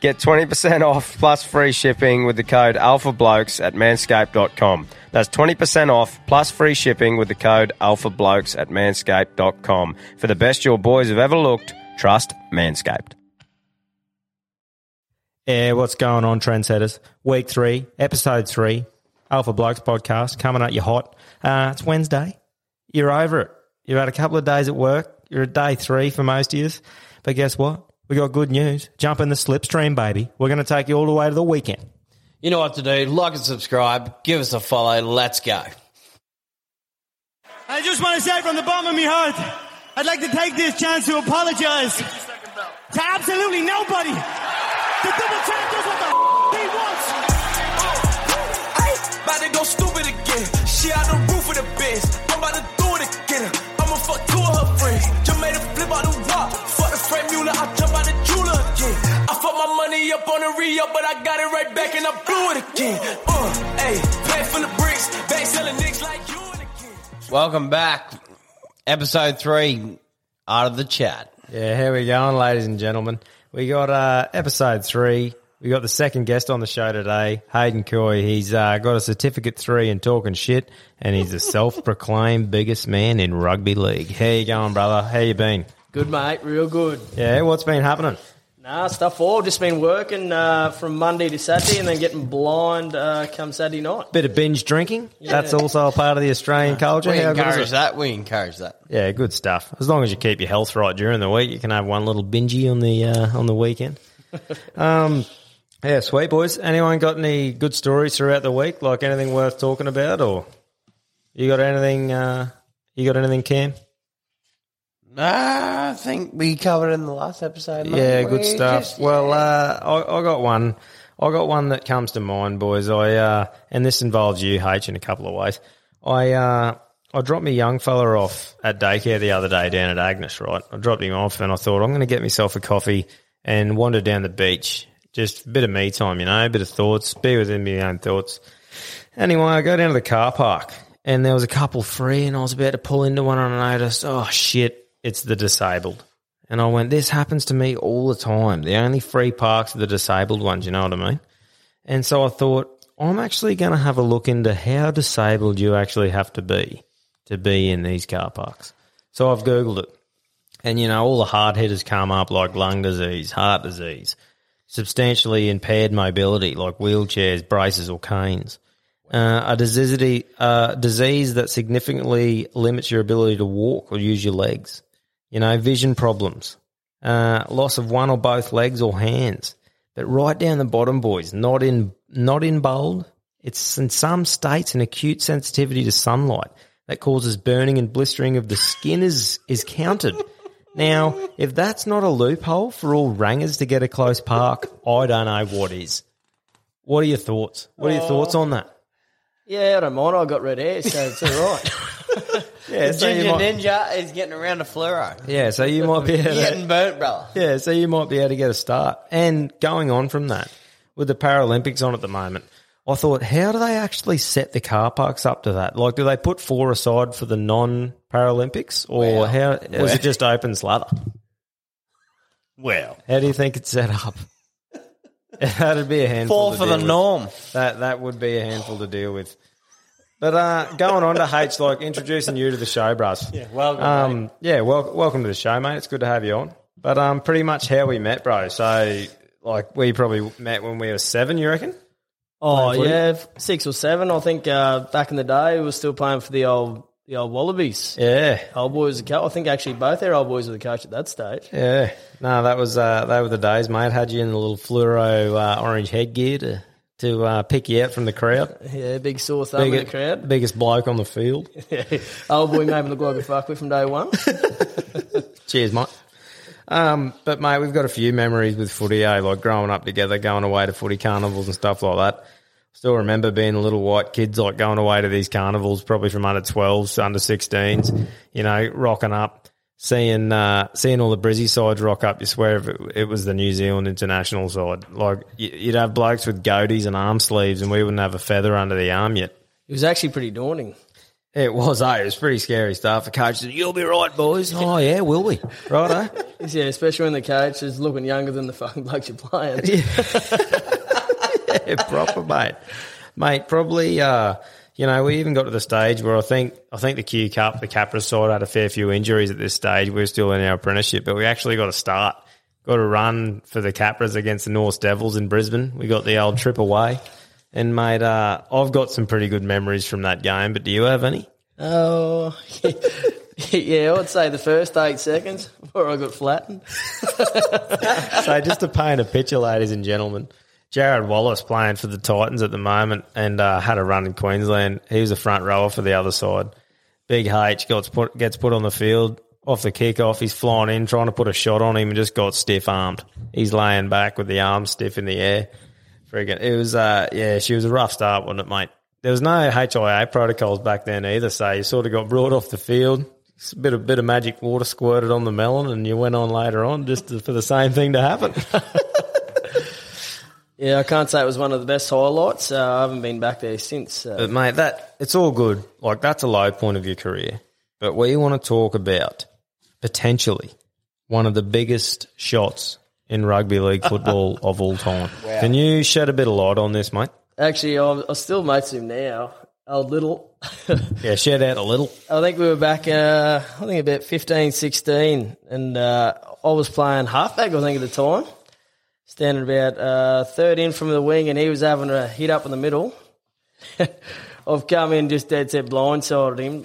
Get 20% off plus free shipping with the code ALPHABLOKES at manscaped.com. That's 20% off plus free shipping with the code ALPHABLOKES at manscaped.com. For the best your boys have ever looked, trust Manscaped. Yeah, what's going on, trendsetters? Week 3, Episode 3, Alpha Blokes podcast, coming at you hot. It's Wednesday. You're over it. You've had a couple of days at work. You're at day 3 for most of us. But guess what? We got good news. Jump in the slipstream, baby. We're going to take you all the way to the weekend. You know what to do. Like and subscribe. Give us a follow. Let's go. I just want to say from the bottom of my heart, I'd like to take this chance to apologise to absolutely nobody. The double champ does what the he wants. Hey, about to go stupid again. She out the roof of the biz. I'm about to do it again. I'm going to fuck 2 of her friends. Just made a flip out the wall. Fred Mueller, I jump out the jeweler again. I fucked my money up on the re-up, but I got it right back and I blew it again. Hey, back from the bricks, back selling nicks like you and again. Welcome back. Episode 3, Out of the Chat. Yeah, here we go, ladies and gentlemen. We got episode 3. We got the second guest on the show today, Hayden Caughey. He's got a certificate 3 in talking shit, and he's the self-proclaimed biggest man in rugby league. How you going, brother? How you been? Good, mate. Real good. Yeah, what's been happening? Nah, stuff all. Just been working from Monday to Saturday and then getting blind come Saturday night. Bit of binge drinking. Yeah. That's also a part of the Australian culture. We encourage that. We encourage that. Yeah, good stuff. As long as you keep your health right during the week, you can have one little bingey on the weekend. Yeah, sweet, boys. Anyone got any good stories throughout the week? Like anything worth talking about? Or you got anything, Cam? I think we covered it in the last episode. Yeah, good stuff. Just, well, I got one that comes to mind, boys. And this involves you, H, in a couple of ways. I dropped my young fella off at daycare the other day down at Agnes, right? I dropped him off and I thought, I'm going to get myself a coffee and wander down the beach. Just a bit of me time, you know, a bit of thoughts, be within my own thoughts. Anyway, I go down to the car park and there was a couple free and I was about to pull into one and I noticed, oh, shit. It's the disabled. And I went, this happens to me all the time. The only free parks are the disabled ones, you know what I mean? And so I thought, I'm actually going to have a look into how disabled you actually have to be in these car parks. So I've Googled it. And, you know, all the hard hitters come up like lung disease, heart disease, substantially impaired mobility like wheelchairs, braces or canes. A disease that significantly limits your ability to walk or use your legs. You know, vision problems, loss of one or both legs or hands. But right down the bottom, boys, not in bold. It's in some states an acute sensitivity to sunlight that causes burning and blistering of the skin is counted. Now, if that's not a loophole for all rangers to get a close park, I don't know what is. What are your thoughts? What are your thoughts on that? Yeah, I don't mind. I got red hair, so it's all right. Yeah, so Ginger Ninja is getting around to fluoro. Yeah, so you might be getting burnt, brother. Yeah, so you might be able to get a start. And going on from that, with the Paralympics on at the moment, I thought, how do they actually set the car parks up to that? Like, do they put 4 aside for the non-Paralympics, or how was it just open slather? Well, how do you think it's set up? That'd be a handful. Four for the norm. That would be a handful to deal with. But going on to H, like introducing you to the show, Bruss. Yeah, welcome. Mate. Yeah, welcome to the show, mate. It's good to have you on. But pretty much how we met, bro. So like we probably met when we were 7, you reckon? Oh yeah, 6 or 7. I think back in the day we were still playing for the old Wallabies. Yeah, old boys. I think actually both their old boys were the coach at that stage. Yeah, no, that was they were the days, mate. Had you in the little fluoro orange headgear to pick you out from the crowd. Yeah, big sore thumb in the crowd. Biggest bloke on the field. Yeah. Old boy made him look like a fuckwit from day one. Cheers, mate. But, mate, we've got a few memories with footy, like growing up together, going away to footy carnivals and stuff like that. Still remember being little white kids, like going away to these carnivals, probably from under 12s to under 16s, you know, rocking up, seeing all the Brizzy sides rock up. You swear if it was the New Zealand international side. Like, you'd have blokes with goatees and arm sleeves and we wouldn't have a feather under the arm yet. It was actually pretty daunting. It was, eh? It was pretty scary stuff. The coach said, "You'll be right, boys." Oh, yeah, will we? Right, eh? Yeah, especially when the coach is looking younger than the fucking bloke you're playing. Yeah, yeah, proper, mate. Mate, probably, you know, we even got to the stage where I think the Q Cup, the Capras side had a fair few injuries at this stage. We were still in our apprenticeship, but we actually got a start. Got a run for the Capras against the Norse Devils in Brisbane. We got the old trip away. And, mate, I've got some pretty good memories from that game, but do you have any? Oh, yeah, I'd say the first 8 seconds before I got flattened. So just to paint a picture, ladies and gentlemen, Jared Wallace playing for the Titans at the moment and had a run in Queensland. He was a front rower for the other side. Big H gets put on the field off the kickoff. He's flying in, trying to put a shot on him and just got stiff-armed. He's laying back with the arms stiff in the air. It was, yeah, she was a rough start, wasn't it, mate? There was no HIA protocols back then either, so you sort of got brought off the field, a bit of magic water squirted on the melon, and you went on later on just for the same thing to happen. Yeah, I can't say it was one of the best highlights. I haven't been back there since. But, mate, it's all good. Like, that's a low point of your career. But we want to talk about potentially one of the biggest shots in rugby league football of all time. Wow. Can you shed a bit of light on this, mate? Actually, I'm still mates with him now, old Little. Yeah, shout out a Little. I think we were back, I think about 15, 16, and I was playing halfback, I think, at the time, standing about third in from the wing, and he was having a hit up in the middle. I've come in just dead set blindsided him.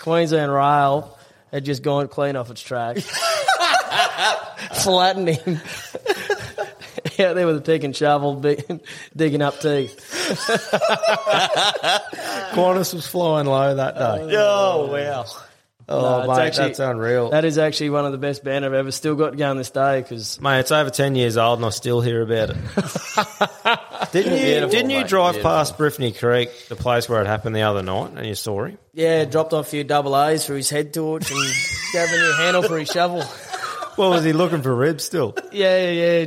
Queensland Rail had just gone clean off its track. Flattened him out there with a pick and shovel, digging up teeth. Qantas was flying low that day. Oh, wow. Oh, no, mate, actually, that's unreal. That is actually one of the best bands I've ever still got going this day. Cause, mate, it's over 10 years old and I still hear about it. Didn't you drive past Briffney Creek, the place where it happened the other night, and you saw him? Yeah, dropped off a few double A's for his head torch and gave him a handle for his shovel. Well, was he looking for ribs still? Yeah.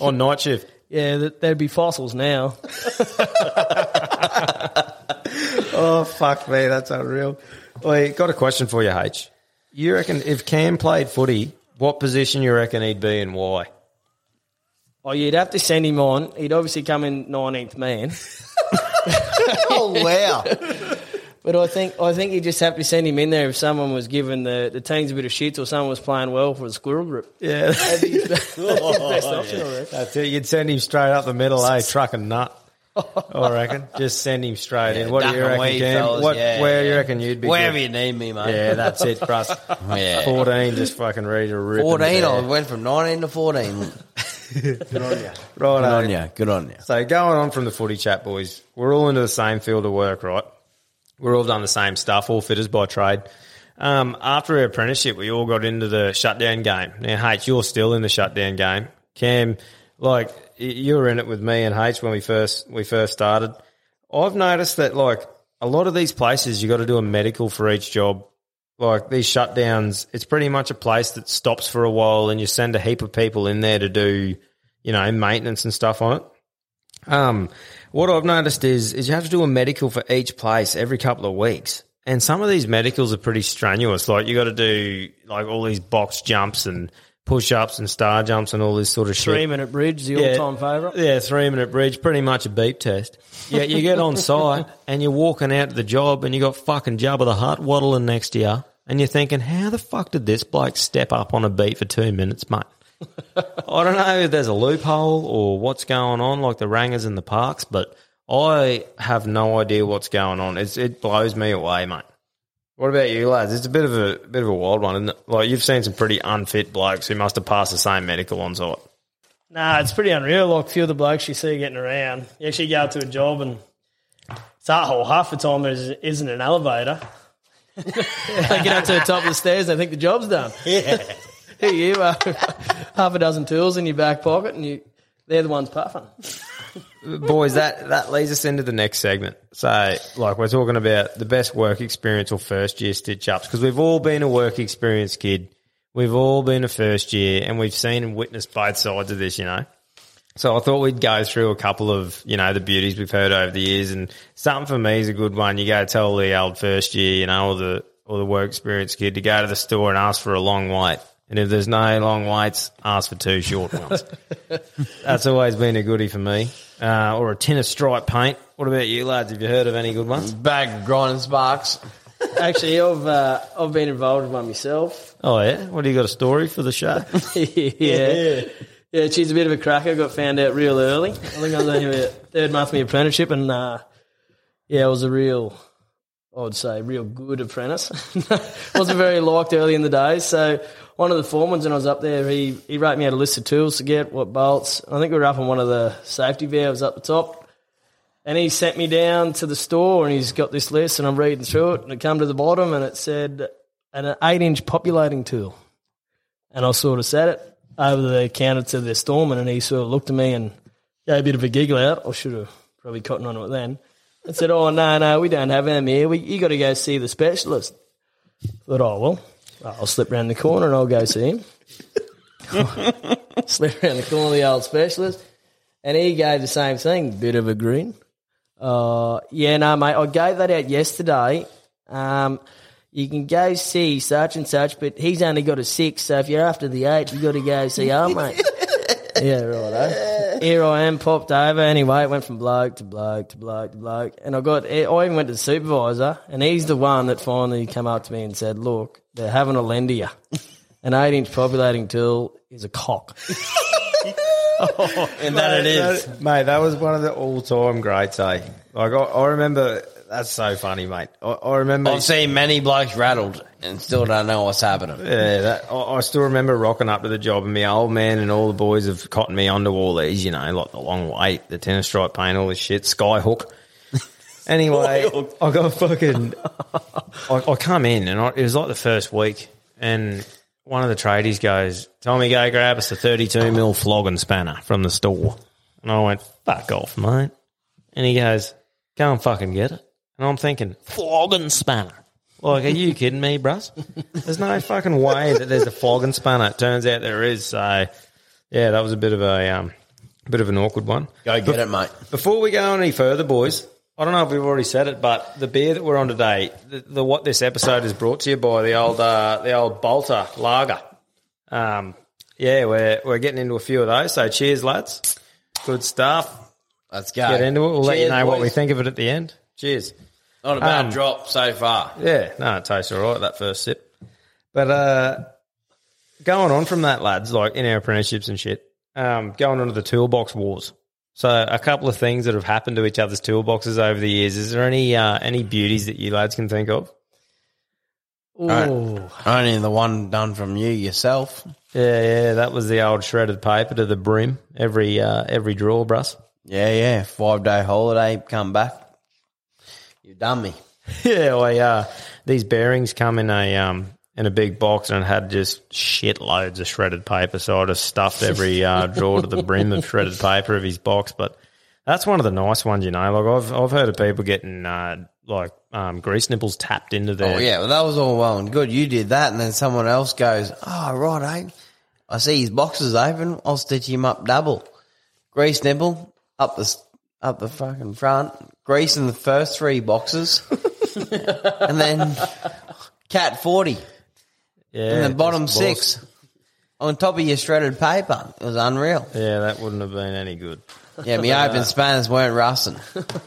On night shift? Yeah, there'd be fossils now. Oh, fuck me, that's unreal. Well, got a question for you, H. You reckon if Cam played footy, what position you reckon he'd be and why? Oh, you'd have to send him on. He'd obviously come in 19th man. Oh, wow. But I think you just have to send him in there if someone was giving the teams a bit of shit or someone was playing well for the squirrel grip. Yeah. That'd be best option, yeah. That's it. You'd send him straight up the middle, truck and nut, I reckon. Just send him straight in. What do you reckon, Cam? Where you reckon you'd be? Wherever you need me, mate. Yeah, that's it, for us. Yeah. 14, just fucking ready to rip. 14, I went from 19 to 14. Good on you. Good on you. So going on from the footy chat, boys, we're all into the same field of work, right? We're all done the same stuff, all fitters by trade. After our apprenticeship, we all got into the shutdown game. Now, H, you're still in the shutdown game. Cam, like, you were in it with me and H when we first started. I've noticed that, like, a lot of these places you got to do a medical for each job. Like, these shutdowns, it's pretty much a place that stops for a while and you send a heap of people in there to do, you know, maintenance and stuff on it. What I've noticed is you have to do a medical for each place every couple of weeks. And some of these medicals are pretty strenuous. Like you got to do like all these box jumps and push-ups and star jumps and all this sort of shit. 3-minute bridge, the all-time favourite. Yeah, 3-minute bridge, pretty much a beep test. Yeah, you get on site and you're walking out to the job and you got fucking Jabba the Hutt waddling next to you and you're thinking, how the fuck did this bloke step up on a beat for 2 minutes, mate? I don't know if there's a loophole or what's going on, like the rangers in the parks, but I have no idea what's going on. It blows me away, mate. What about you, lads? It's a bit of a wild one, isn't it? Like, you've seen some pretty unfit blokes who must have passed the same medical on site. Nah, it's pretty unreal. Like, a few of the blokes you see getting around, you actually go out to a job and it's that whole half the time there isn't an elevator. They get up to the top of the stairs, they think the job's done. Yeah. Here you are, half a dozen tools in your back pocket, and they're the ones puffing. Boys, that leads us into the next segment. So, like, we're talking about the best work experience or first-year stitch-ups, because we've all been a work experience kid. We've all been a first year, and we've seen and witnessed both sides of this, you know. So I thought we'd go through a couple of, you know, the beauties we've heard over the years, and something for me is a good one. You go tell the old first year, you know, or the work experience kid to go to the store and ask for a long wait. And if there's no long waits, ask for two short ones. That's always been a goodie for me. Or a tin of stripe paint. What about you, lads? Have you heard of any good ones? Bag of grinding sparks. Actually, I've been involved with one myself. Oh, yeah? What, do you got a story for the show? Yeah. Yeah, she's a bit of a cracker. Got found out real early. I think I was only about third month of my apprenticeship, and, I was a real... I would say real good apprentice. Wasn't very liked early in the day. So one of the foremans when I was up there, he wrote me out a list of tools to get, what bolts. I think we were up on one of the safety valves up the top. And he sent me down to the store and he's got this list and I'm reading through it and it come to the bottom and it said an 8-inch populating tool. And I sort of sat it over the counter to the storeman and he sort of looked at me and gave a bit of a giggle out. I should have probably cottoned on to it then. And said, oh, no, we don't have them here. You got to go see the specialist. I thought, oh, well, I'll slip round the corner and I'll go see him. Slip round the corner of the old specialist. And he gave the same thing, bit of a grin. Mate, I gave that out yesterday. You can go see such and such, but he's only got a 6, so if you're after the 8, you got to go see our mate. Yeah, righto. Here I am, popped over. Anyway, it went from bloke to bloke to bloke to bloke. And I even went to the supervisor, and he's the one that finally came up to me and said, look, they're having a lend to you. An 8-inch populating tool is a cock. It is. Mate, that was one of the all-time greats, eh? Like, I remember... That's so funny, mate. I remember... I've seen many blokes rattled and still don't know what's happening. Yeah, I still remember rocking up to the job and my old man and all the boys have cottoned me onto all these, you know, like the long weight, the tennis stripe paint, all this shit, skyhook. Anyway, I got fucking... I come in and it was like the first week and one of the tradies goes, Tommy, go grab us a 32mm flogging spanner from the store. And I went, fuck off, mate. And he goes, go and fucking get it. And I'm thinking, flogging spanner. Like, are you kidding me, bruss? There's no fucking way that there's a flogging spanner. It turns out there is. So, yeah, that was a bit of an awkward one. Go get it, mate. Before we go any further, boys, I don't know if we've already said it, but the beer that we're on today, the what this episode is brought to you by, the old Balter Lager. We're getting into a few of those. So, cheers, lads. Good stuff. Let's go. Get into it. We'll let you know, boys, what we think of it at the end. Cheers. Not a bad drop so far. Yeah, no, it tastes all right, that first sip. But going on from that, lads, like in our apprenticeships and shit, going on to the toolbox wars. So a couple of things that have happened to each other's toolboxes over the years. Is there any beauties that you lads can think of? Ooh. Only the one done from you yourself. Yeah, that was the old shredded paper to the brim, every drawer, bruss. Yeah, 5-day holiday, come back. You done me. Yeah, these bearings come in a big box and it had just shitloads of shredded paper, so I just stuffed every drawer to the brim of shredded paper of his box. But that's one of the nice ones, you know. Like I've heard of people getting grease nipples tapped into their... Oh yeah, well that was all well and good. You did that, and then someone else goes, oh right, I see his box is open. I'll stitch him up double. Grease nipple up the fucking front, grease in the first 3 boxes, and then cat 40, yeah, in the bottom 6. on top of your shredded paper. It was unreal. Yeah, that wouldn't have been any good. Yeah, my open spanners weren't rusting.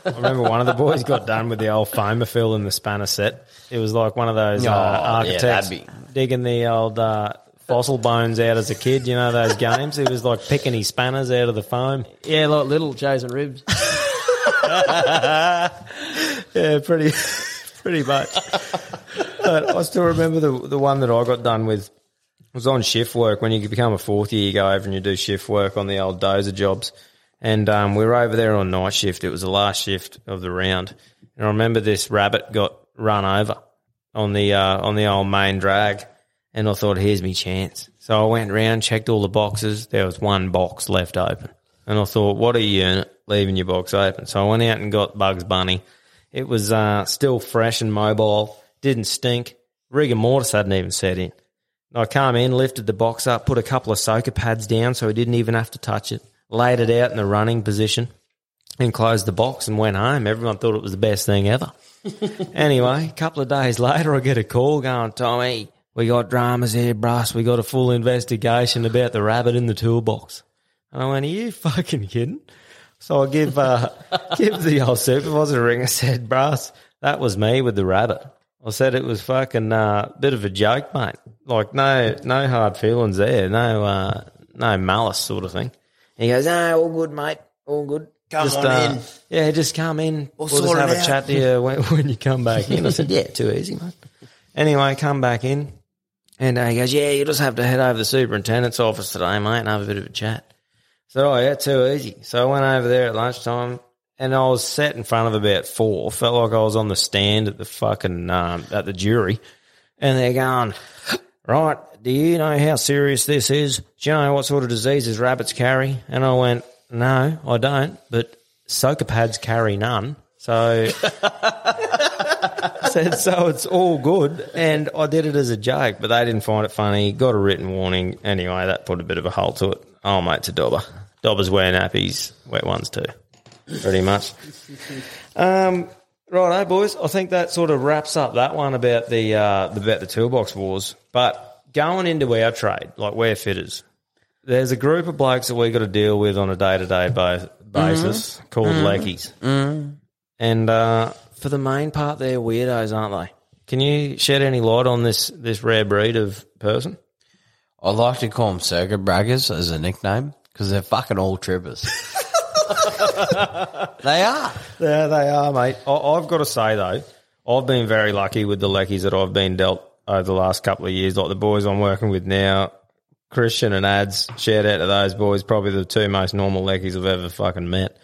I remember one of the boys got done with the old foamer fill in the spanner set. It was like one of those architects digging the old fossil bones out as a kid, you know, those games. It was like picking his spanners out of the foam. Yeah, like little Joes and ribs. Yeah, pretty much. But I still remember the one that I got done with. It was on shift work. When you become a fourth year, you go over and you do shift work on the old dozer jobs. And we were over there on night shift. It was the last shift of the round. And I remember this rabbit got run over on the old main drag. And I thought, here's me chance. So I went round, checked all the boxes. There was one box left open. And I thought, what are you leaving your box open? So I went out and got Bugs Bunny. It was still fresh and mobile, didn't stink. Rigor mortis hadn't even set in. I come in, lifted the box up, put a couple of soaker pads down so he didn't even have to touch it, laid it out in the running position and closed the box and went home. Everyone thought it was the best thing ever. Anyway, a couple of days later I get a call going, Tommy, we got dramas here, Bruss. We got a full investigation about the rabbit in the toolbox. And I went, are you fucking kidding? So I give give the old supervisor a ring. I said, Bruss, that was me with the rabbit. I said it was fucking bit of a joke, mate. Like no hard feelings there, no malice sort of thing. And he goes, no, all good, mate, all good. Come on in. Yeah, just come in. We'll just have a chat to you when you come back in. I said, yeah, too easy, mate. Anyway, come back in. And he goes, yeah, you'll just have to head over to the superintendent's office today, mate, and have a bit of a chat. So, oh, yeah, too easy. So I went over there at lunchtime. And I was sat in front of about four. Felt like I was on the stand at the fucking at the jury. And they're going, right, do you know how serious this is? Do you know what sort of diseases rabbits carry? And I went, no, I don't, but soaker pads carry none. So I said, so it's all good. And I did it as a joke, but they didn't find it funny. Got a written warning. Anyway, that put a bit of a halt to it. Oh, mate, it's a dobber. Dobbers wear nappies, wet ones too. Pretty much. Righto, boys. I think that sort of wraps up that one about the toolbox wars. But going into our trade, like we're fitters, there's a group of blokes that we got to deal with on a day-to-day basis called leckies. Mm. And for the main part, they're weirdos, aren't they? Can you shed any light on this rare breed of person? I like to call them circuit braggers as a nickname because they're fucking all trippers. They are, mate. I've got to say, though, I've been very lucky with the lackeys that I've been dealt over the last couple of years, like the boys I'm working with now, Christian and Ads, shout out to those boys, probably the two most normal lackeys I've ever fucking met.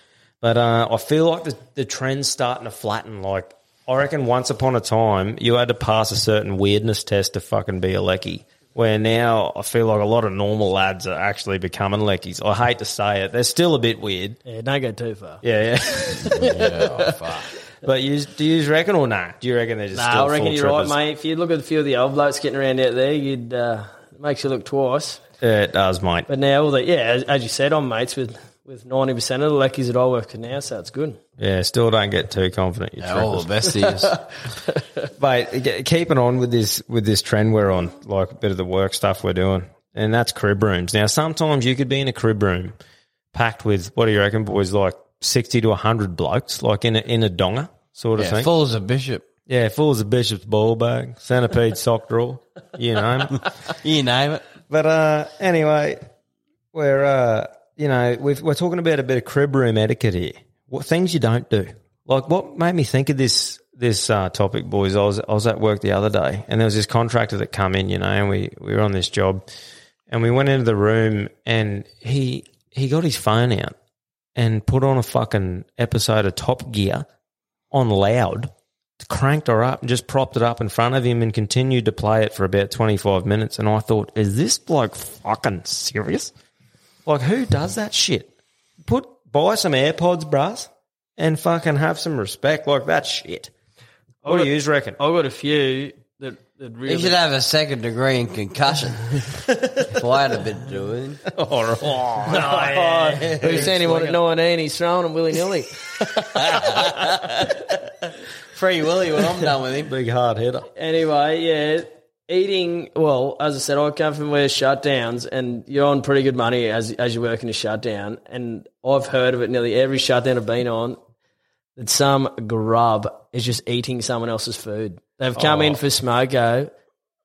But I feel like the trend's starting to flatten. Like, I reckon once upon a time you had to pass a certain weirdness test to fucking be a lackie. Where now I feel like a lot of normal lads are actually becoming leckies. I hate to say it. They're still a bit weird. Yeah, don't go too far. Yeah. Fuck. But do you reckon or nah? Do you reckon they're just still full trippers? I reckon you're right, mate. If you look at a few of the old blokes getting around out there, it makes you look twice. Yeah, it does, mate. But now, as you said, I'm mates with 90% of the lackeys that I work with now, so it's good. Yeah, still don't get too confident. All the best is. But keeping on with this trend we're on, like a bit of the work stuff we're doing, and that's crib rooms. Now, sometimes you could be in a crib room packed with, what do you reckon, boys, like 60 to 100 blokes, like in a donger sort of thing? Full as a bishop. Yeah, full as a bishop's ball bag, centipede sock drawer, you name it. You name it. But anyway, we're... You know, we're talking about a bit of crib room etiquette here. What things you don't do. Like, what made me think of this topic, boys? I was at work the other day, and there was this contractor that come in, you know, and we were on this job, and we went into the room, and he got his phone out and put on a fucking episode of Top Gear on loud, cranked her up, and just propped it up in front of him, and continued to play it for about 25 minutes. And I thought, is this bloke fucking serious? Like, who does that shit? Buy some AirPods, Bruss, and fucking have some respect. Like, that shit. What do you reckon? I've got a few that really... You should have a second degree in concussion. Quite a bit, dude. All right. Oh, yeah. We've seen him at 19. He's throwing him willy-nilly. Free willy when I'm done with him. Big hard hitter. Anyway, yeah... eating, well, as I said, I come from where shutdowns, and you're on pretty good money as you work in a shutdown. And I've heard of it nearly every shutdown I've been on, that some grub is just eating someone else's food. They've come in for smoko,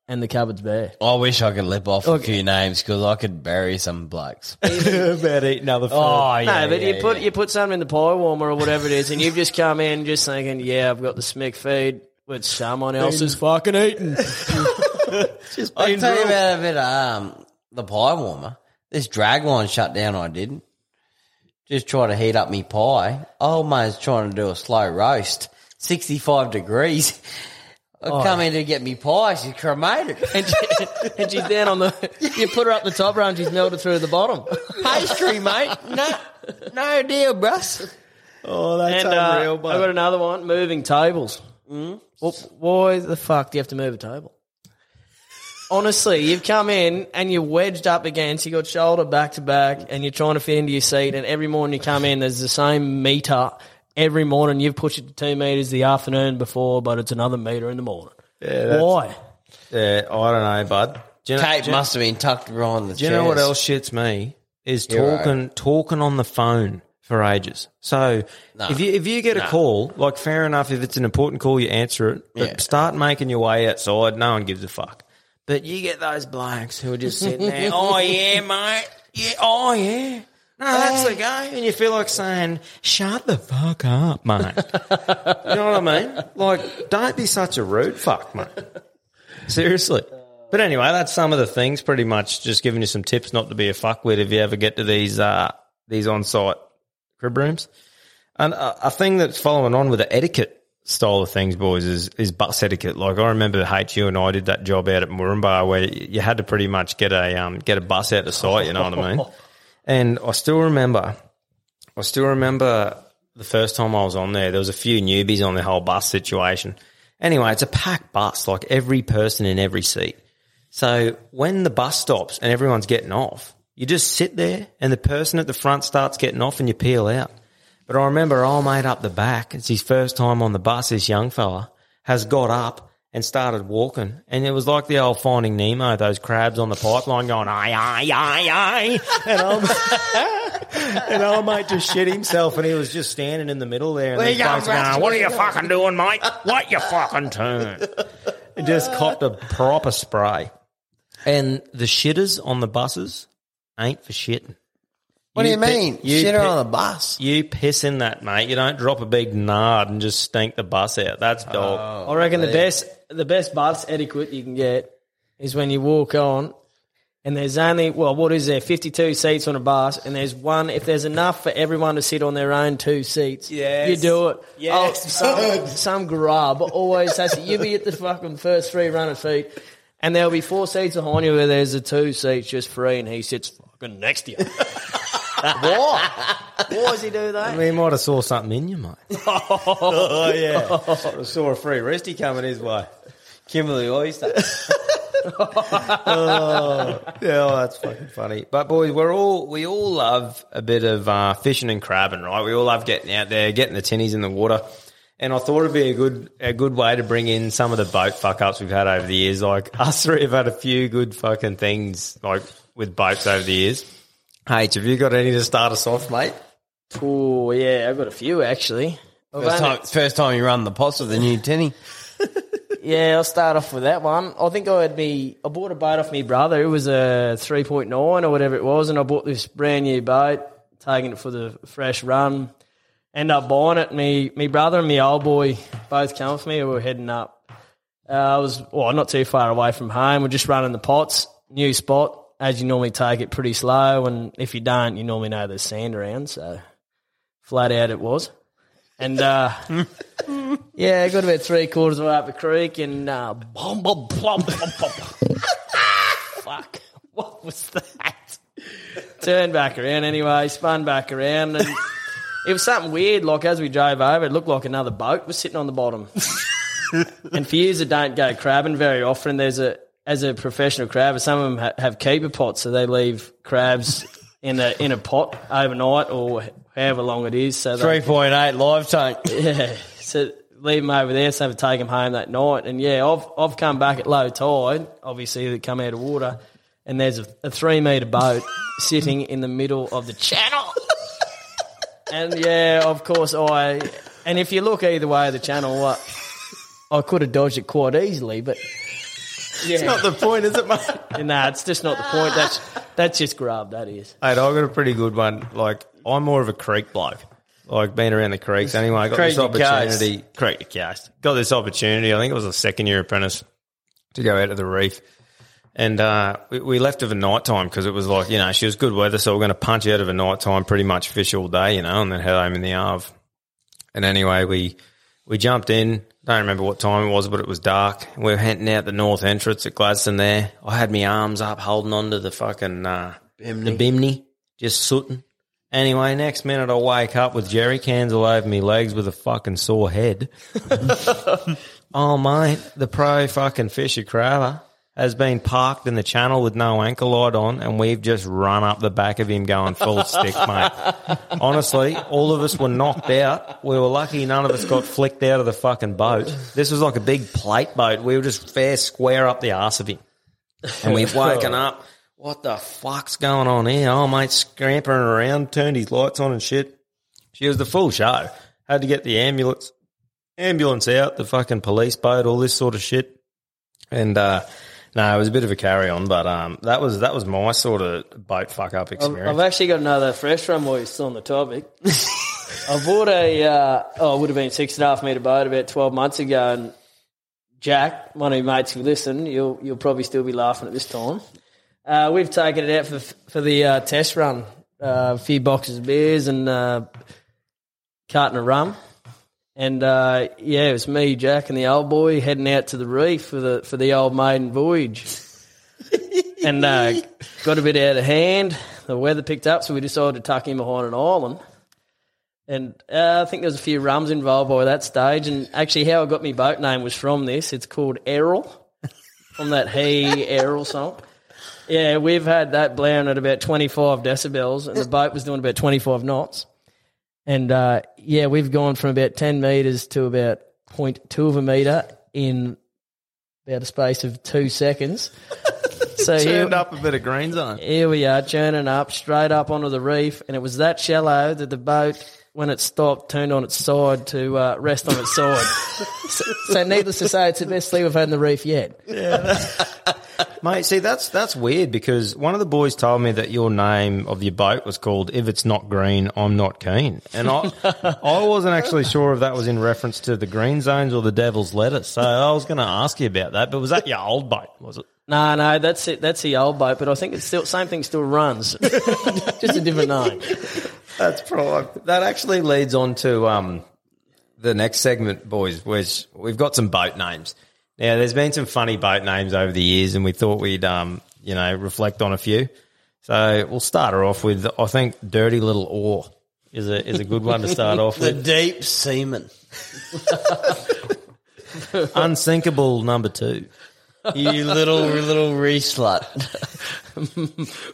and the cupboard's bare. I wish I could lip off a few names because I could bury some blokes. About eating other food. Oh, yeah. No, but you put something in the pie warmer or whatever it is, and you've just come in just thinking, yeah, I've got the smick feed, but someone else is fucking eating. Just I'll tell you about a bit of the pie warmer. This dragline shutdown I did. Just try to heat up me pie. Old mate's trying to do a slow roast, 65 degrees. I come in to get me pie. She's cremated, and she's down on the. You put her up the top row, and she's melted through the bottom. Pastry, mate. No deal, bruss. Oh, that's unreal. But I got another one. Moving tables. Mm? Why the fuck do you have to move a table? Honestly, you've come in and you're wedged up against. You got shoulder back to back, and you're trying to fit into your seat. And every morning you come in, there's the same meter. Every morning you've pushed it to 2 metres the afternoon before, but it's another metre in the morning. Yeah, why? Yeah, I don't know, bud. Tape must have been tucked behind the chairs. Do you know what else shits me? Is talking on the phone for ages. So if you get a call, like fair enough, if it's an important call, you answer it. But start making your way outside. No one gives a fuck. But you get those blokes who are just sitting there, oh, yeah, mate. Yeah, oh, yeah. No, that's the game. And you feel like saying, shut the fuck up, mate. You know what I mean? Like, don't be such a rude fuck, mate. Seriously. But anyway, that's some of the things, pretty much just giving you some tips not to be a fuckwit if you ever get to these on-site crib rooms. And a thing that's following on with the etiquette style of things, boys, is bus etiquette. Like, I remember HU and I did that job out at Moranbah where you had to pretty much get a bus out to site, you know what I mean? And I still remember the first time I was on there was a few newbies on the whole bus situation. Anyway, it's a packed bus, like every person in every seat. So when the bus stops and everyone's getting off, you just sit there and the person at the front starts getting off and you peel out. But I remember old mate up the back, it's his first time on the bus, this young fella, has got up and started walking. And it was like the old Finding Nemo, those crabs on the pipeline going, aye. And old mate just shit himself and he was just standing in the middle there. And these guys going, what are you fucking doing, mate? What you fucking turn? And just copped a proper spray. And the shitters on the buses ain't for shitting. What do you mean? Shitter on the bus. You piss in that, mate. You don't drop a big nard and just stink the bus out. That's dog. I reckon the best bus etiquette you can get is when you walk on and there's only, well, what is there, 52 seats on a bus and there's one, if there's enough for everyone to sit on their own two seats, you do it. Yes. Oh, some grub always has to, you be at the fucking first three runner feet and there'll be 4 seats behind you where there's the 2 seats just free and he sits fucking next to you. Why? Why does he do that? I mean, he might have saw something in you, mate. Oh, yeah. I saw a free resty coming his way. Kimberly Oyster. Yeah, that's fucking funny. But, boys, we all love a bit of fishing and crabbing, right? We all love getting out there, getting the tinnies in the water. And I thought it would be a good way to bring in some of the boat fuck-ups we've had over the years. Like, us three have had a few good fucking things, like, with boats over the years. Hey, have you got any to start us off, mate? Oh, yeah, I've got a few, actually. First time you run the pots with the new tinny. Yeah, I'll start off with that one. I think I bought a boat off my brother. It was a 3.9 or whatever it was, and I bought this brand-new boat, taking it for the fresh run. Ended up buying it. Me brother and me old boy both came with me. We were heading up. I was not too far away from home. We're just running the pots, new spot. As you normally take it pretty slow, and if you don't, you normally know there's sand around, so flat out it was. And, yeah, I got about 3/4 of the way up the creek, and fuck, what was that? Turned back around anyway, spun back around, and it was something weird, like as we drove over, it looked like another boat was sitting on the bottom. And for years, I don't go crabbing very often, as a professional crabber, some of them have keeper pots, so they leave crabs in a pot overnight or however long it is. So 3.8 live tank. Yeah. So leave them over there so they take them home that night. And, yeah, I've come back at low tide. Obviously, they come out of water, and there's a 3-metre boat sitting in the middle of the channel. And, yeah, of course, I – and if you look either way of the channel, I could have dodged it quite easily, but – yeah. It's not the point, is it, mate? Nah, it's just not the point. That's just grub, that is. Hey, I got a pretty good one. Like, I'm more of a creek bloke. Like, been around the creeks anyway. I got this opportunity. Creek to cast. Got this opportunity. I think it was a second-year apprentice to go out to the reef. And we left of a night time because it was like, you know, she was good weather, so we're going to punch out of a night time, pretty much fish all day, you know, and then head home in the arve. And anyway, we jumped in. Don't remember what time it was, but it was dark. We were heading out the north entrance at Gladstone there. I had my arms up holding on to the fucking the Bimney, just sooting. Anyway, next minute I wake up with jerry cans all over my legs with a fucking sore head. Oh, mate, the pro fucking Fisher Crowler has been parked in the channel with no anchor light on, and we've just run up the back of him going full stick, mate. Honestly, all of us were knocked out. We were lucky none of us got flicked out of the fucking boat. This was like a big plate boat. We were just fair square up the arse of him. And we've woken up. What the fuck's going on here? Oh, mate, scampering around, turned his lights on and shit. She was the full show. Had to get the ambulance out, the fucking police boat, all this sort of shit. And, no, it was a bit of a carry-on, but that was my sort of boat fuck-up experience. I've actually got another fresh one while you're still on the topic. I bought it would have been 6.5-metre boat about 12 months ago, and Jack, one of your mates who listen, you'll probably still be laughing at this time. We've taken it out for the test run, a few boxes of beers and carton of rum. And, it was me, Jack, and the old boy heading out to the reef for the old maiden voyage. And got a bit out of hand. The weather picked up, so we decided to tuck in behind an island. And I think there was a few rums involved by that stage. And actually how I got my boat name was from this. It's called Errol, from that Hey Errol song. Yeah, we've had that blaring at about 25 decibels, and the boat was doing about 25 knots. And, we've gone from about 10 metres to about 0.2 of a metre in about a space of 2 seconds. So churned up a bit of green zone. Here we are, churning up, straight up onto the reef, and it was that shallow that the boat, when it stopped, turned on its side to rest on its side. So needless to say, it's the best sleep I've had in the reef yet. Yeah. Mate, see, that's weird because one of the boys told me that your name of your boat was called If It's Not Green, I'm Not Keen. And I wasn't actually sure if that was in reference to the green zones or the devil's lettuce. So I was going to ask you about that, but was that your old boat, was it? No, that's it. That's the old boat, but I think it's still same thing still runs. Just a different name. That's prime. That actually leads on to the next segment, boys, which we've got some boat names. Now, there's been some funny boat names over the years, and we thought we'd, reflect on a few. So we'll start her off with, I think, Dirty Little Oar is a good one to start off with. The Deep Seaman. Unsinkable number 2. You little re-slut.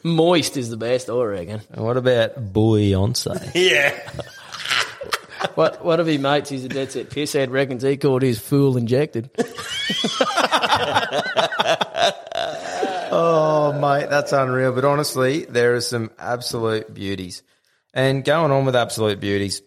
Moist is the best, I reckon. And what about Buoyancy? Yeah. One of his mates who's a dead set pisshead reckons he called his Fool Injected. Oh, mate, that's unreal. But honestly, there are some absolute beauties. And going on with absolute beauties,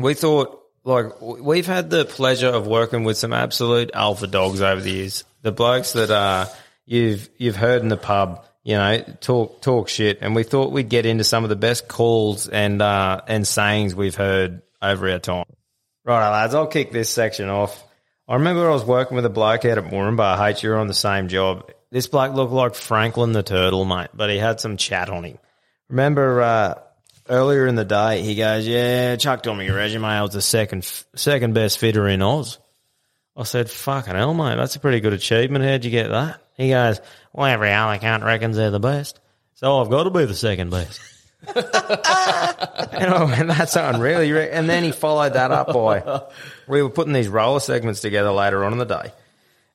we thought, like, we've had the pleasure of working with some absolute alpha dogs over the years. The blokes that you've heard in the pub, you know, talk shit. And we thought we'd get into some of the best calls and sayings we've heard over our time. Right, lads, I'll kick this section off. I remember I was working with a bloke out at Moranbah. Hate you were on the same job. This bloke looked like Franklin the Turtle, mate, but he had some chat on him. Remember earlier in the day, he goes, yeah, chucked on me your resume. I was the second best fitter in Oz. I said, fucking hell, mate, that's a pretty good achievement. How'd you get that? He goes, well, every other cunt reckons they're the best, so I've got to be the second best. And that's unreal. And then he followed that up by, we were putting these roller segments together later on in the day,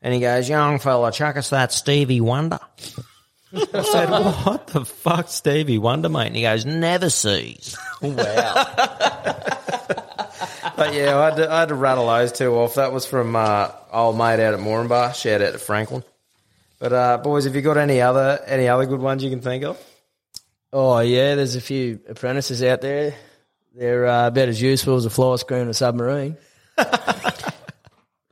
and he goes, young fella, chuck us that Stevie Wonder. I said, what the fuck, Stevie Wonder, mate? And he goes, never sees. Wow. But yeah, I had to rattle those two off. That was from old mate out at Moranbah. Shout out to Franklin. But boys, have you got any other good ones you can think of? Oh yeah, there's a few apprentices out there. They're about as useful as a fly screen in a submarine.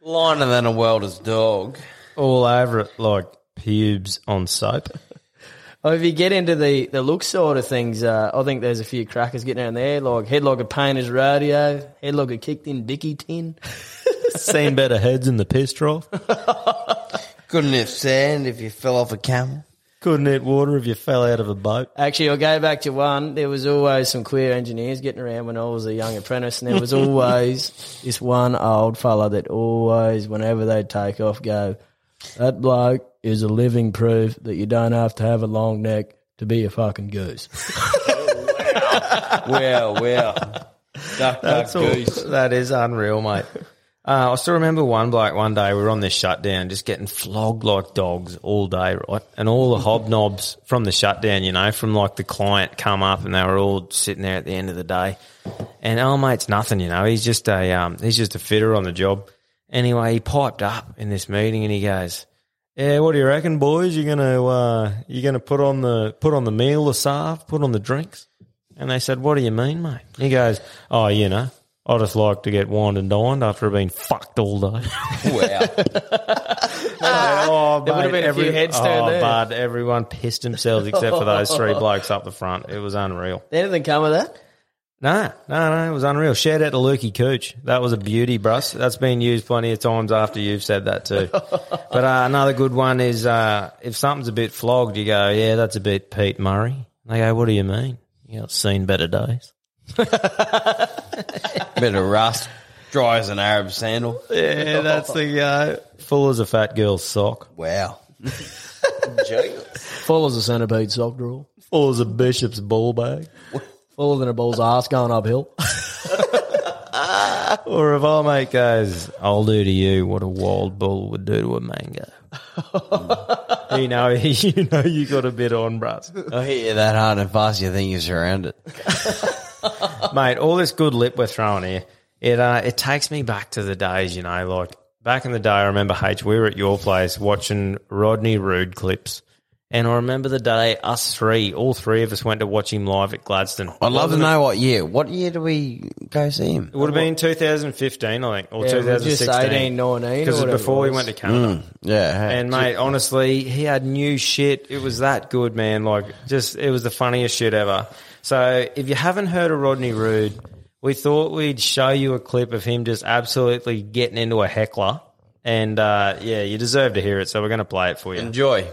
Liner than a welder's dog. All over it like pubes on soap. Well, if you get into the look side of things, I think there's a few crackers getting down there, like headlogger painter's radio, headlogger kicked in Bicky tin. Seen better heads in the piss trough. Couldn't hit sand if you fell off a camel. Couldn't hit water if you fell out of a boat. Actually, I'll go back to one. There was always some queer engineers getting around when I was a young apprentice, and there was always this one old fella that always, whenever they'd take off, go, that bloke is a living proof that you don't have to have a long neck to be a fucking goose. Wow. Duck, goose. That is unreal, mate. I still remember one bloke one day, we were on this shutdown just getting flogged like dogs all day, right? And all the hobnobs from the shutdown, you know, from like the client come up and they were all sitting there at the end of the day. And our mate's nothing, you know, he's just a fitter on the job. Anyway, he piped up in this meeting and he goes, yeah, what do you reckon, boys? You're gonna put on the meal, the salve, put on the drinks? And they said, what do you mean, mate? And he goes, oh, you know, I just like to get wined and dined after being fucked all day. Wow. There would have been a few heads turned there. Bud, everyone pissed themselves except for those three blokes up the front. It was unreal. Anything come of that? No, it was unreal. Shout out to Lukey Cooch. That was a beauty, Bruss. That's been used plenty of times after you've said that too. But another good one is if something's a bit flogged, you go, yeah, that's a bit Pete Murray. And they go, what do you mean? You know, it's seen better days. Bit of rust, dry as an Arab sandal. Yeah, that's the go. Full as a fat girl's sock. Wow. Full as a centipede sock drawer. Full as a bishop's ball bag. Fuller than a bull's ass going uphill. Or if our mate goes, I'll do to you what a wild bull would do to a mango. You know you got a bit on, Bruss. I'll hit you that hard and fast you think you're surrounded. Mate, all this good lip we're throwing here, it takes me back to the days, you know, like back in the day I remember, H, we were at your place watching Rodney Rude clips. And I remember the day all three of us went to watch him live at Gladstone. I'd love to know what year. What year do we go see him? It would have been 2015, I think, or 2016. Just 18, 19. Because before we went to Canada. Yeah. And, mate, honestly, he had new shit. It was that good, man. Like, just it was the funniest shit ever. So if you haven't heard of Rodney Rude, we thought we'd show you a clip of him just absolutely getting into a heckler. And, yeah, you deserve to hear it, so we're going to play it for you. Enjoy.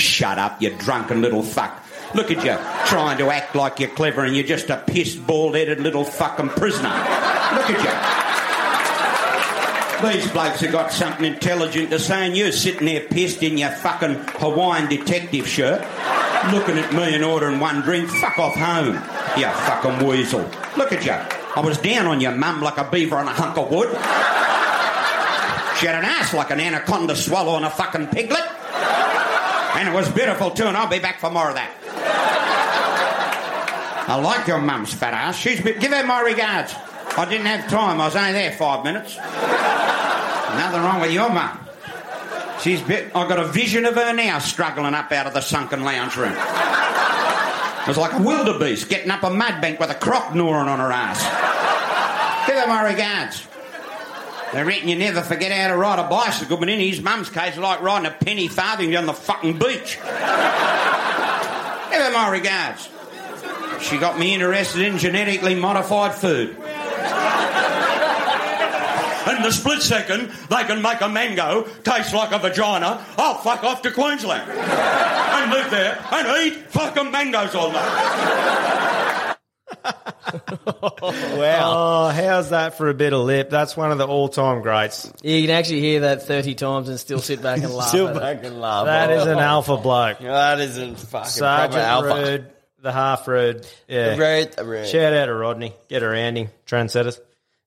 Shut up, you drunken little fuck. Look at you, trying to act like you're clever and you're just a pissed, bald-headed little fucking prisoner. Look at you. These blokes have got something intelligent to say and you're sitting there pissed in your fucking Hawaiian detective shirt, looking at me and ordering one drink. Fuck off home, you fucking weasel. Look at you. I was down on your mum like a beaver on a hunk of wood. She had an ass like an anaconda swallow on a fucking piglet. And it was beautiful too, and I'll be back for more of that. I like your mum's fat ass. Give her my regards. I didn't have time. I was only there 5 minutes. Nothing wrong with your mum. I got a vision of her now struggling up out of the sunken lounge room. It was like a wildebeest getting up a mud bank with a croc gnawing on her ass. Give her my regards. They reckon you never forget how to ride a bicycle, but in his mum's case, like riding a penny farthing down the fucking beach. Never my regards. She got me interested in genetically modified food. In the split second, they can make a mango taste like a vagina. I'll fuck off to Queensland and live there and eat fucking mangoes all day. Wow. Oh, how's that for a bit of lip? That's one of the all-time greats. You can actually hear that 30 times and still sit back and laugh. That is an alpha bloke. That is a fucking Sergeant alpha. Sergeant Rude, the half Rude. Yeah. The Rude. Shout out to Rodney. Get around him. Trendsetters.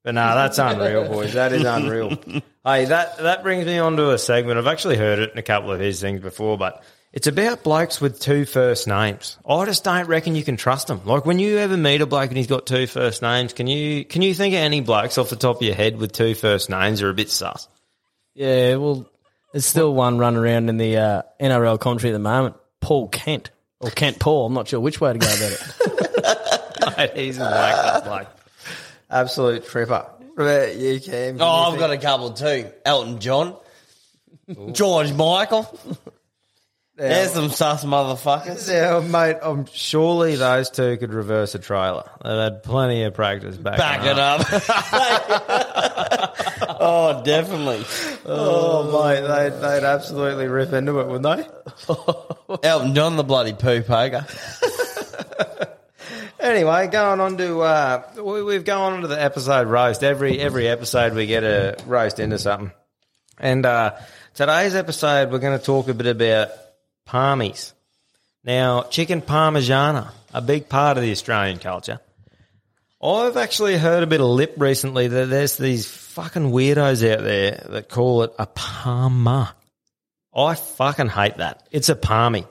But no, that's unreal, boys. That is unreal. Hey, that brings me on to a segment. I've actually heard it in a couple of his things before, but It's about blokes with two first names. I just don't reckon you can trust them. Like, when you ever meet a bloke and he's got two first names, can you think of any blokes off the top of your head with two first names are a bit sus? Yeah, well, there's still one run around in the NRL commentary at the moment, Paul Kent, or Kent Paul. I'm not sure which way to go about it. Mate, he's a black bloke. Absolute tripper. What about you, Cam? Oh, I've got a couple too. Elton John. Ooh. George Michael. There's some sus motherfuckers. Yeah, mate, surely those two could reverse a trailer. They've had plenty of practice backing it up. Oh, definitely. Oh, mate, they'd absolutely rip into it, wouldn't they? Elton John, the bloody poo poker. Anyway, we've gone on to the episode roast. Every episode we get a roast into something. And today's episode we're going to talk a bit about palmies. Now, chicken parmigiana, a big part of the Australian culture. I've actually heard a bit of lip recently that there's these fucking weirdos out there that call it a parma. I fucking hate that. It's a palmy.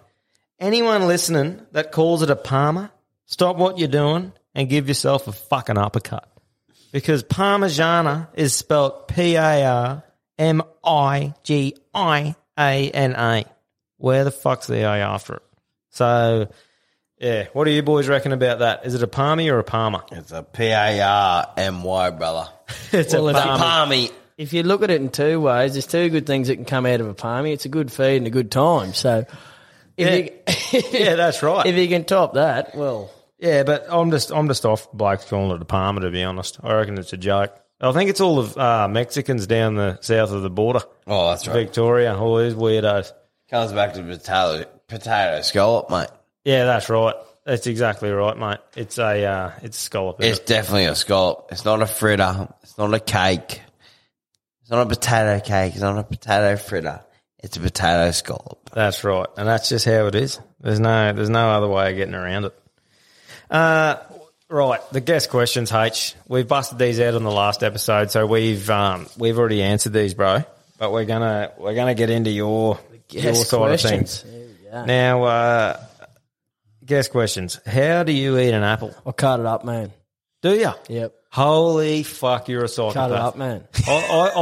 Anyone listening that calls it a parma, stop what you're doing and give yourself a fucking uppercut. Because parmigiana is spelt Parmigiana. Where the fuck's the A after it? So, yeah, what do you boys reckon about that? Is it a palmy or a palmer? It's a Parmy, brother. It's a palmy. If you look at it in two ways, there's two good things that can come out of a palmy. It's a good feed and a good time. So, yeah, that's right. If you can top that, well, yeah. But I'm just off blokes calling it a palmer, to be honest. I reckon it's a joke. I think it's all of Mexicans down the south of the border. Oh, that's right. Victoria, all these weirdos. Comes back to potato scallop, mate. Yeah, that's right. That's exactly right, mate. It's a scallop. It's definitely a scallop. It's not a fritter. It's not a cake. It's not a potato cake. It's not a potato fritter. It's a potato scallop. That's right, and that's just how it is. There's no other way of getting around it. Right, the guest questions, H. We've busted these out on the last episode, so we've already answered these, bro. But we're gonna get into your side of things. Yeah. Now, guest questions. How do you eat an apple? I cut it up, man. Do you? Yep. Holy fuck, you're a psychopath. Cut it up, man.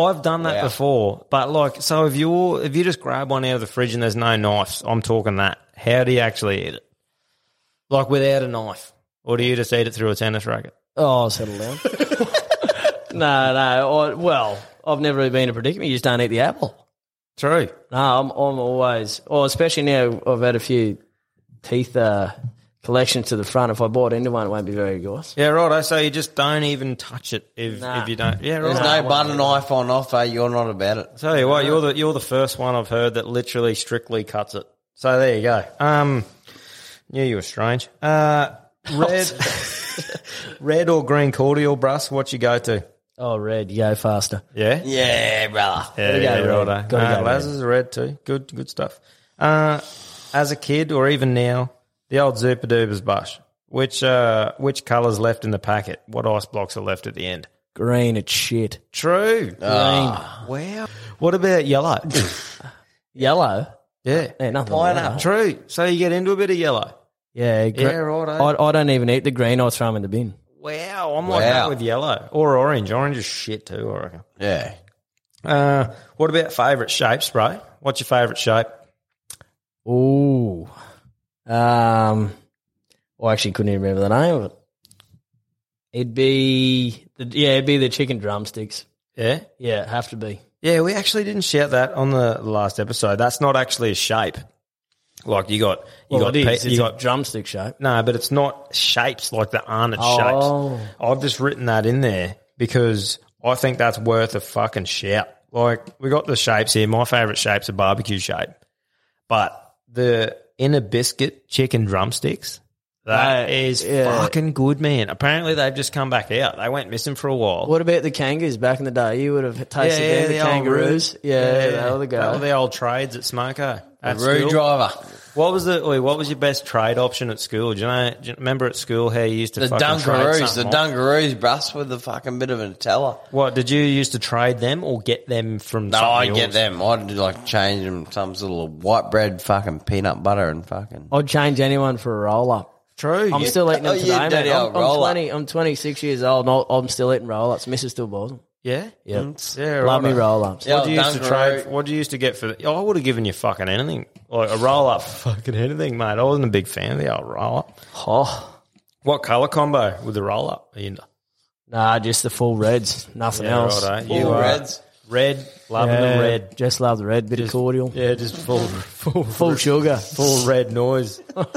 I've done that before, but like, so if you just grab one out of the fridge and there's no knives, I'm talking that. How do you actually eat it? Like, without a knife, or do you just eat it through a tennis racket? Oh, settle down. No. I've never really been in a predicament. You just don't eat the apple. True. No, I'm always, or especially now, I've had a few teeth collections to the front. If I bought into one, it won't be very good. Yeah, right. So you just don't even touch it if you don't. Yeah, right. There's no butter knife on offer. You're not about it. Tell you what, you're the first one I've heard that literally strictly cuts it. So there you go. Knew you were strange. Red or green cordial, bruss? What you go to? Oh, red. You go faster. Yeah? Yeah, brother. Gotta go Lazar's red too. Good stuff. As a kid or even now, the old Zupa Duper's bush. Which colour's left in the packet? What ice blocks are left at the end? Green. It's shit. True. Oh. Green. Wow. What about yellow? Yellow? Yeah. Yeah, nothing. Yellow. True. So you get into a bit of yellow. Yeah. I don't even eat the green. I throw them in the bin. Wow, I'm like that with yellow or orange. Orange is shit too, I reckon. Yeah. What about favourite shapes, bro? What's your favourite shape? Ooh. I actually couldn't even remember the name of it. It'd be the chicken drumsticks. Yeah? Yeah, it'd have to be. Yeah, we actually didn't shout that on the last episode. That's not actually a shape. Like, you got drumstick shape. No, but it's not shapes like the Arnott shapes. I've just written that in there because I think that's worth a fucking shout. Like, we got the shapes here. My favourite shape's a barbecue shape. But the inner biscuit chicken drumsticks, That is fucking good, man. Apparently they've just come back out. They went missing for a while. What about the kangaroos back in the day? You would have tasted the kangaroos. They were the guys. All the old trades at Smoko. At Rude driver. What was your best trade option at school? Do you remember at school how you used to the dungaroos, Bruss, with the fucking bit of a teller. What, did you used to trade them or get them from somebody else? Get them. I'd like change them to some sort of white bread, fucking peanut butter and fucking... I'd change anyone for a roll-up. True. I'm still eating them today, mate. I'm 26 years old and I'm still eating roll-ups. Mrs. still boils them. Yeah? Yeah. Love me roll-ups. Yeah, what do you used to get for... I would have given you fucking anything. Like a roll-up for fucking anything, mate. I wasn't a big fan of the old roll-up. Oh. What colour combo with the roll-up? Nah, just the full reds. Nothing else. Right, full reds. Red, loving the red. Just love the red, bit of cordial. Yeah, just full sugar. Full red noise. Off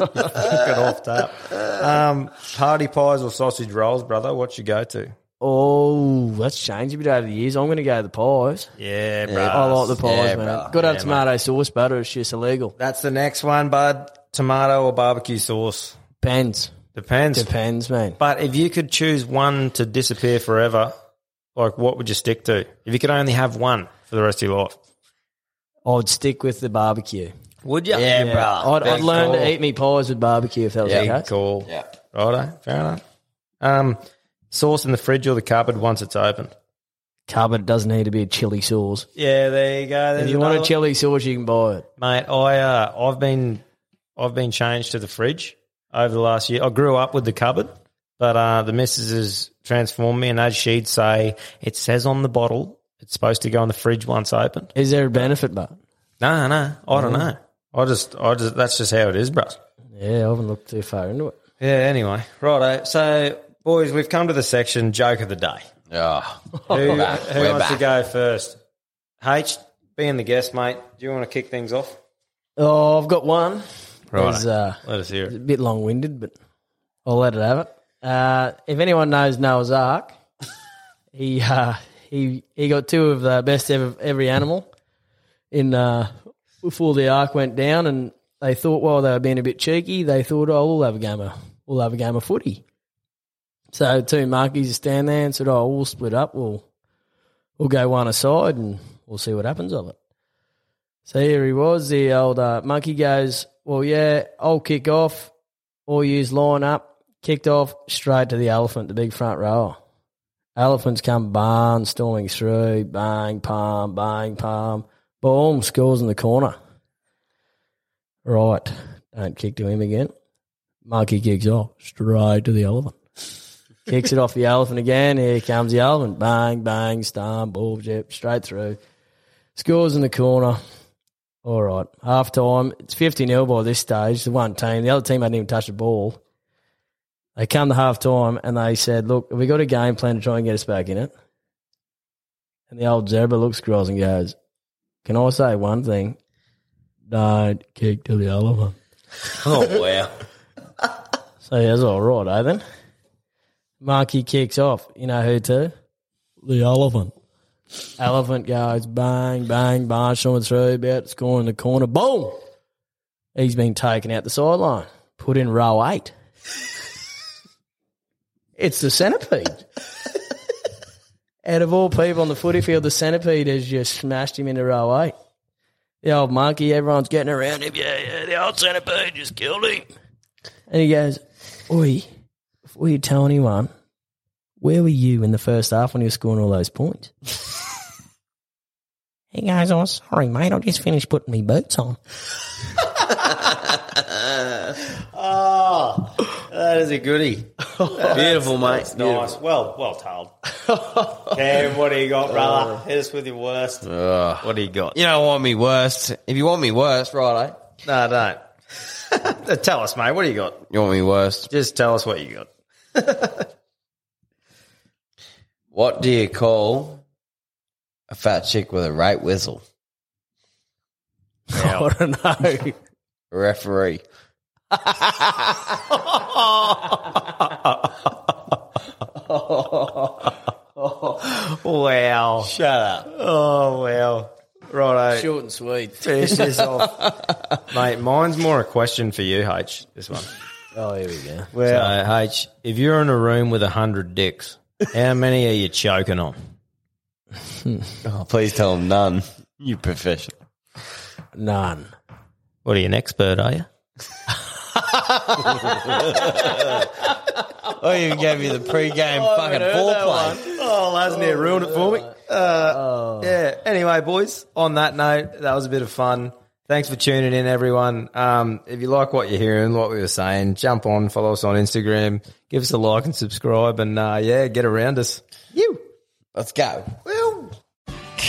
that. Party pies or sausage rolls, brother, what's your go-to? Oh, that's changed a bit over the years. I'm going to go the pies. Yeah, bro. I like the pies, man. Bro. Got to have tomato sauce, butter, it's just illegal. That's the next one, bud. Tomato or barbecue sauce? Depends, man. But if you could choose one to disappear forever... Like, what would you stick to? If you could only have one for the rest of your life. I would stick with the barbecue. Would you? Yeah, bro. I'd learn to eat me pies with barbecue if that was okay. Cool. Yeah. Righto. Fair enough. Sauce in the fridge or the cupboard once it's open? Cupboard doesn't need to be a chili sauce. Yeah, there you go. If you want a chili sauce, you can buy it. Mate, I've been changed to the fridge over the last year. I grew up with the cupboard. But the missus has transformed me, and as she'd say, it says on the bottle it's supposed to go in the fridge once opened. Is there a benefit, bro? No, I don't know. I just that's just how it is, bro. Yeah, I haven't looked too far into it. Yeah, anyway. Righto. So, boys, we've come to the section, joke of the day. Yeah. Who wants to go first? H, being the guest, mate, do you want to kick things off? Oh, I've got one. Right. Let us hear it. It's a bit long-winded, but I'll let it have it. If anyone knows Noah's Ark, he got two of the best of every animal before the Ark went down, and they thought while they were being a bit cheeky, they thought, we'll have a game of footy. So two markies stand there and said, we'll split up, we'll go one aside and we'll see what happens of it. So here he was, the old monkey goes, I'll kick off, or use line up. Kicked off straight to the elephant, the big front rower. Elephants come barnstorming through, bang, palm, boom, scores in the corner. Right, don't kick to him again. Monkey kicks off straight to the elephant. Kicks it off the elephant again, here comes the elephant, bang, storm, ball, jip, straight through. Scores in the corner. All right, half time, it's 50-0 by this stage, the one team. The other team hadn't even touched the ball. They come to half time and they said, look, have we got a game plan to try and get us back in it? And the old zebra looks across and goes, can I say one thing? Don't kick to the elephant. Oh, wow. So that's all right, then. Marky kicks off. You know who to? The elephant. Elephant goes bang, showing through, about scoring the corner. Boom! He's been taken out the sideline, put in row 8. It's the centipede. Out of all people on the footy field, the centipede has just smashed him into row 8. The old monkey, everyone's getting around him. Yeah, the old centipede just killed him. And he goes, oi, before you tell anyone, where were you in the first half when you were scoring all those points? He goes, oh, sorry, mate, I just finished putting me boots on. Oh, that is a goodie. Beautiful, mate. That's nice. Well told. Cam, what do you got, brother? Hit us with your worst. What do you got? You don't want me worst. If you want me worst, righto. No, don't. Tell us, mate. What do you got? You want me worst? Just tell us what you got. What do you call a fat chick with a rape whistle? I don't know. Referee. Wow. Shut up. Oh, wow. Righto. Short and sweet. Finish this off. Mate, mine's more a question for you, H, this one. Oh, here we go. Well, so, H, if you're in a room with 100 dicks, how many are you choking on? Oh, please tell them none. You professional. None. What are you, an expert, are you? Oh, you gave me the pre-game fucking foreplay. Oh, Lasney ruined it for me. Yeah. Anyway, boys, on that note, that was a bit of fun. Thanks for tuning in, everyone. If you like what you're hearing, what we were saying, jump on, follow us on Instagram, give us a like and subscribe, and, yeah, get around us. You. Let's go. Well,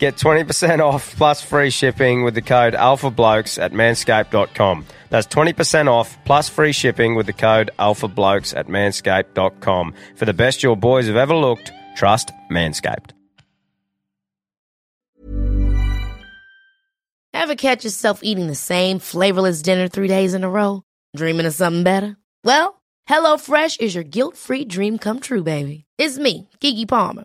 Get 20% off plus free shipping with the code alphablokes at manscaped.com. That's 20% off plus free shipping with the code alphablokes at manscaped.com. For the best your boys have ever looked, trust Manscaped. Ever catch yourself eating the same flavorless dinner 3 days in a row? Dreaming of something better? Well, HelloFresh is your guilt-free dream come true, baby. It's me, Keke Palmer.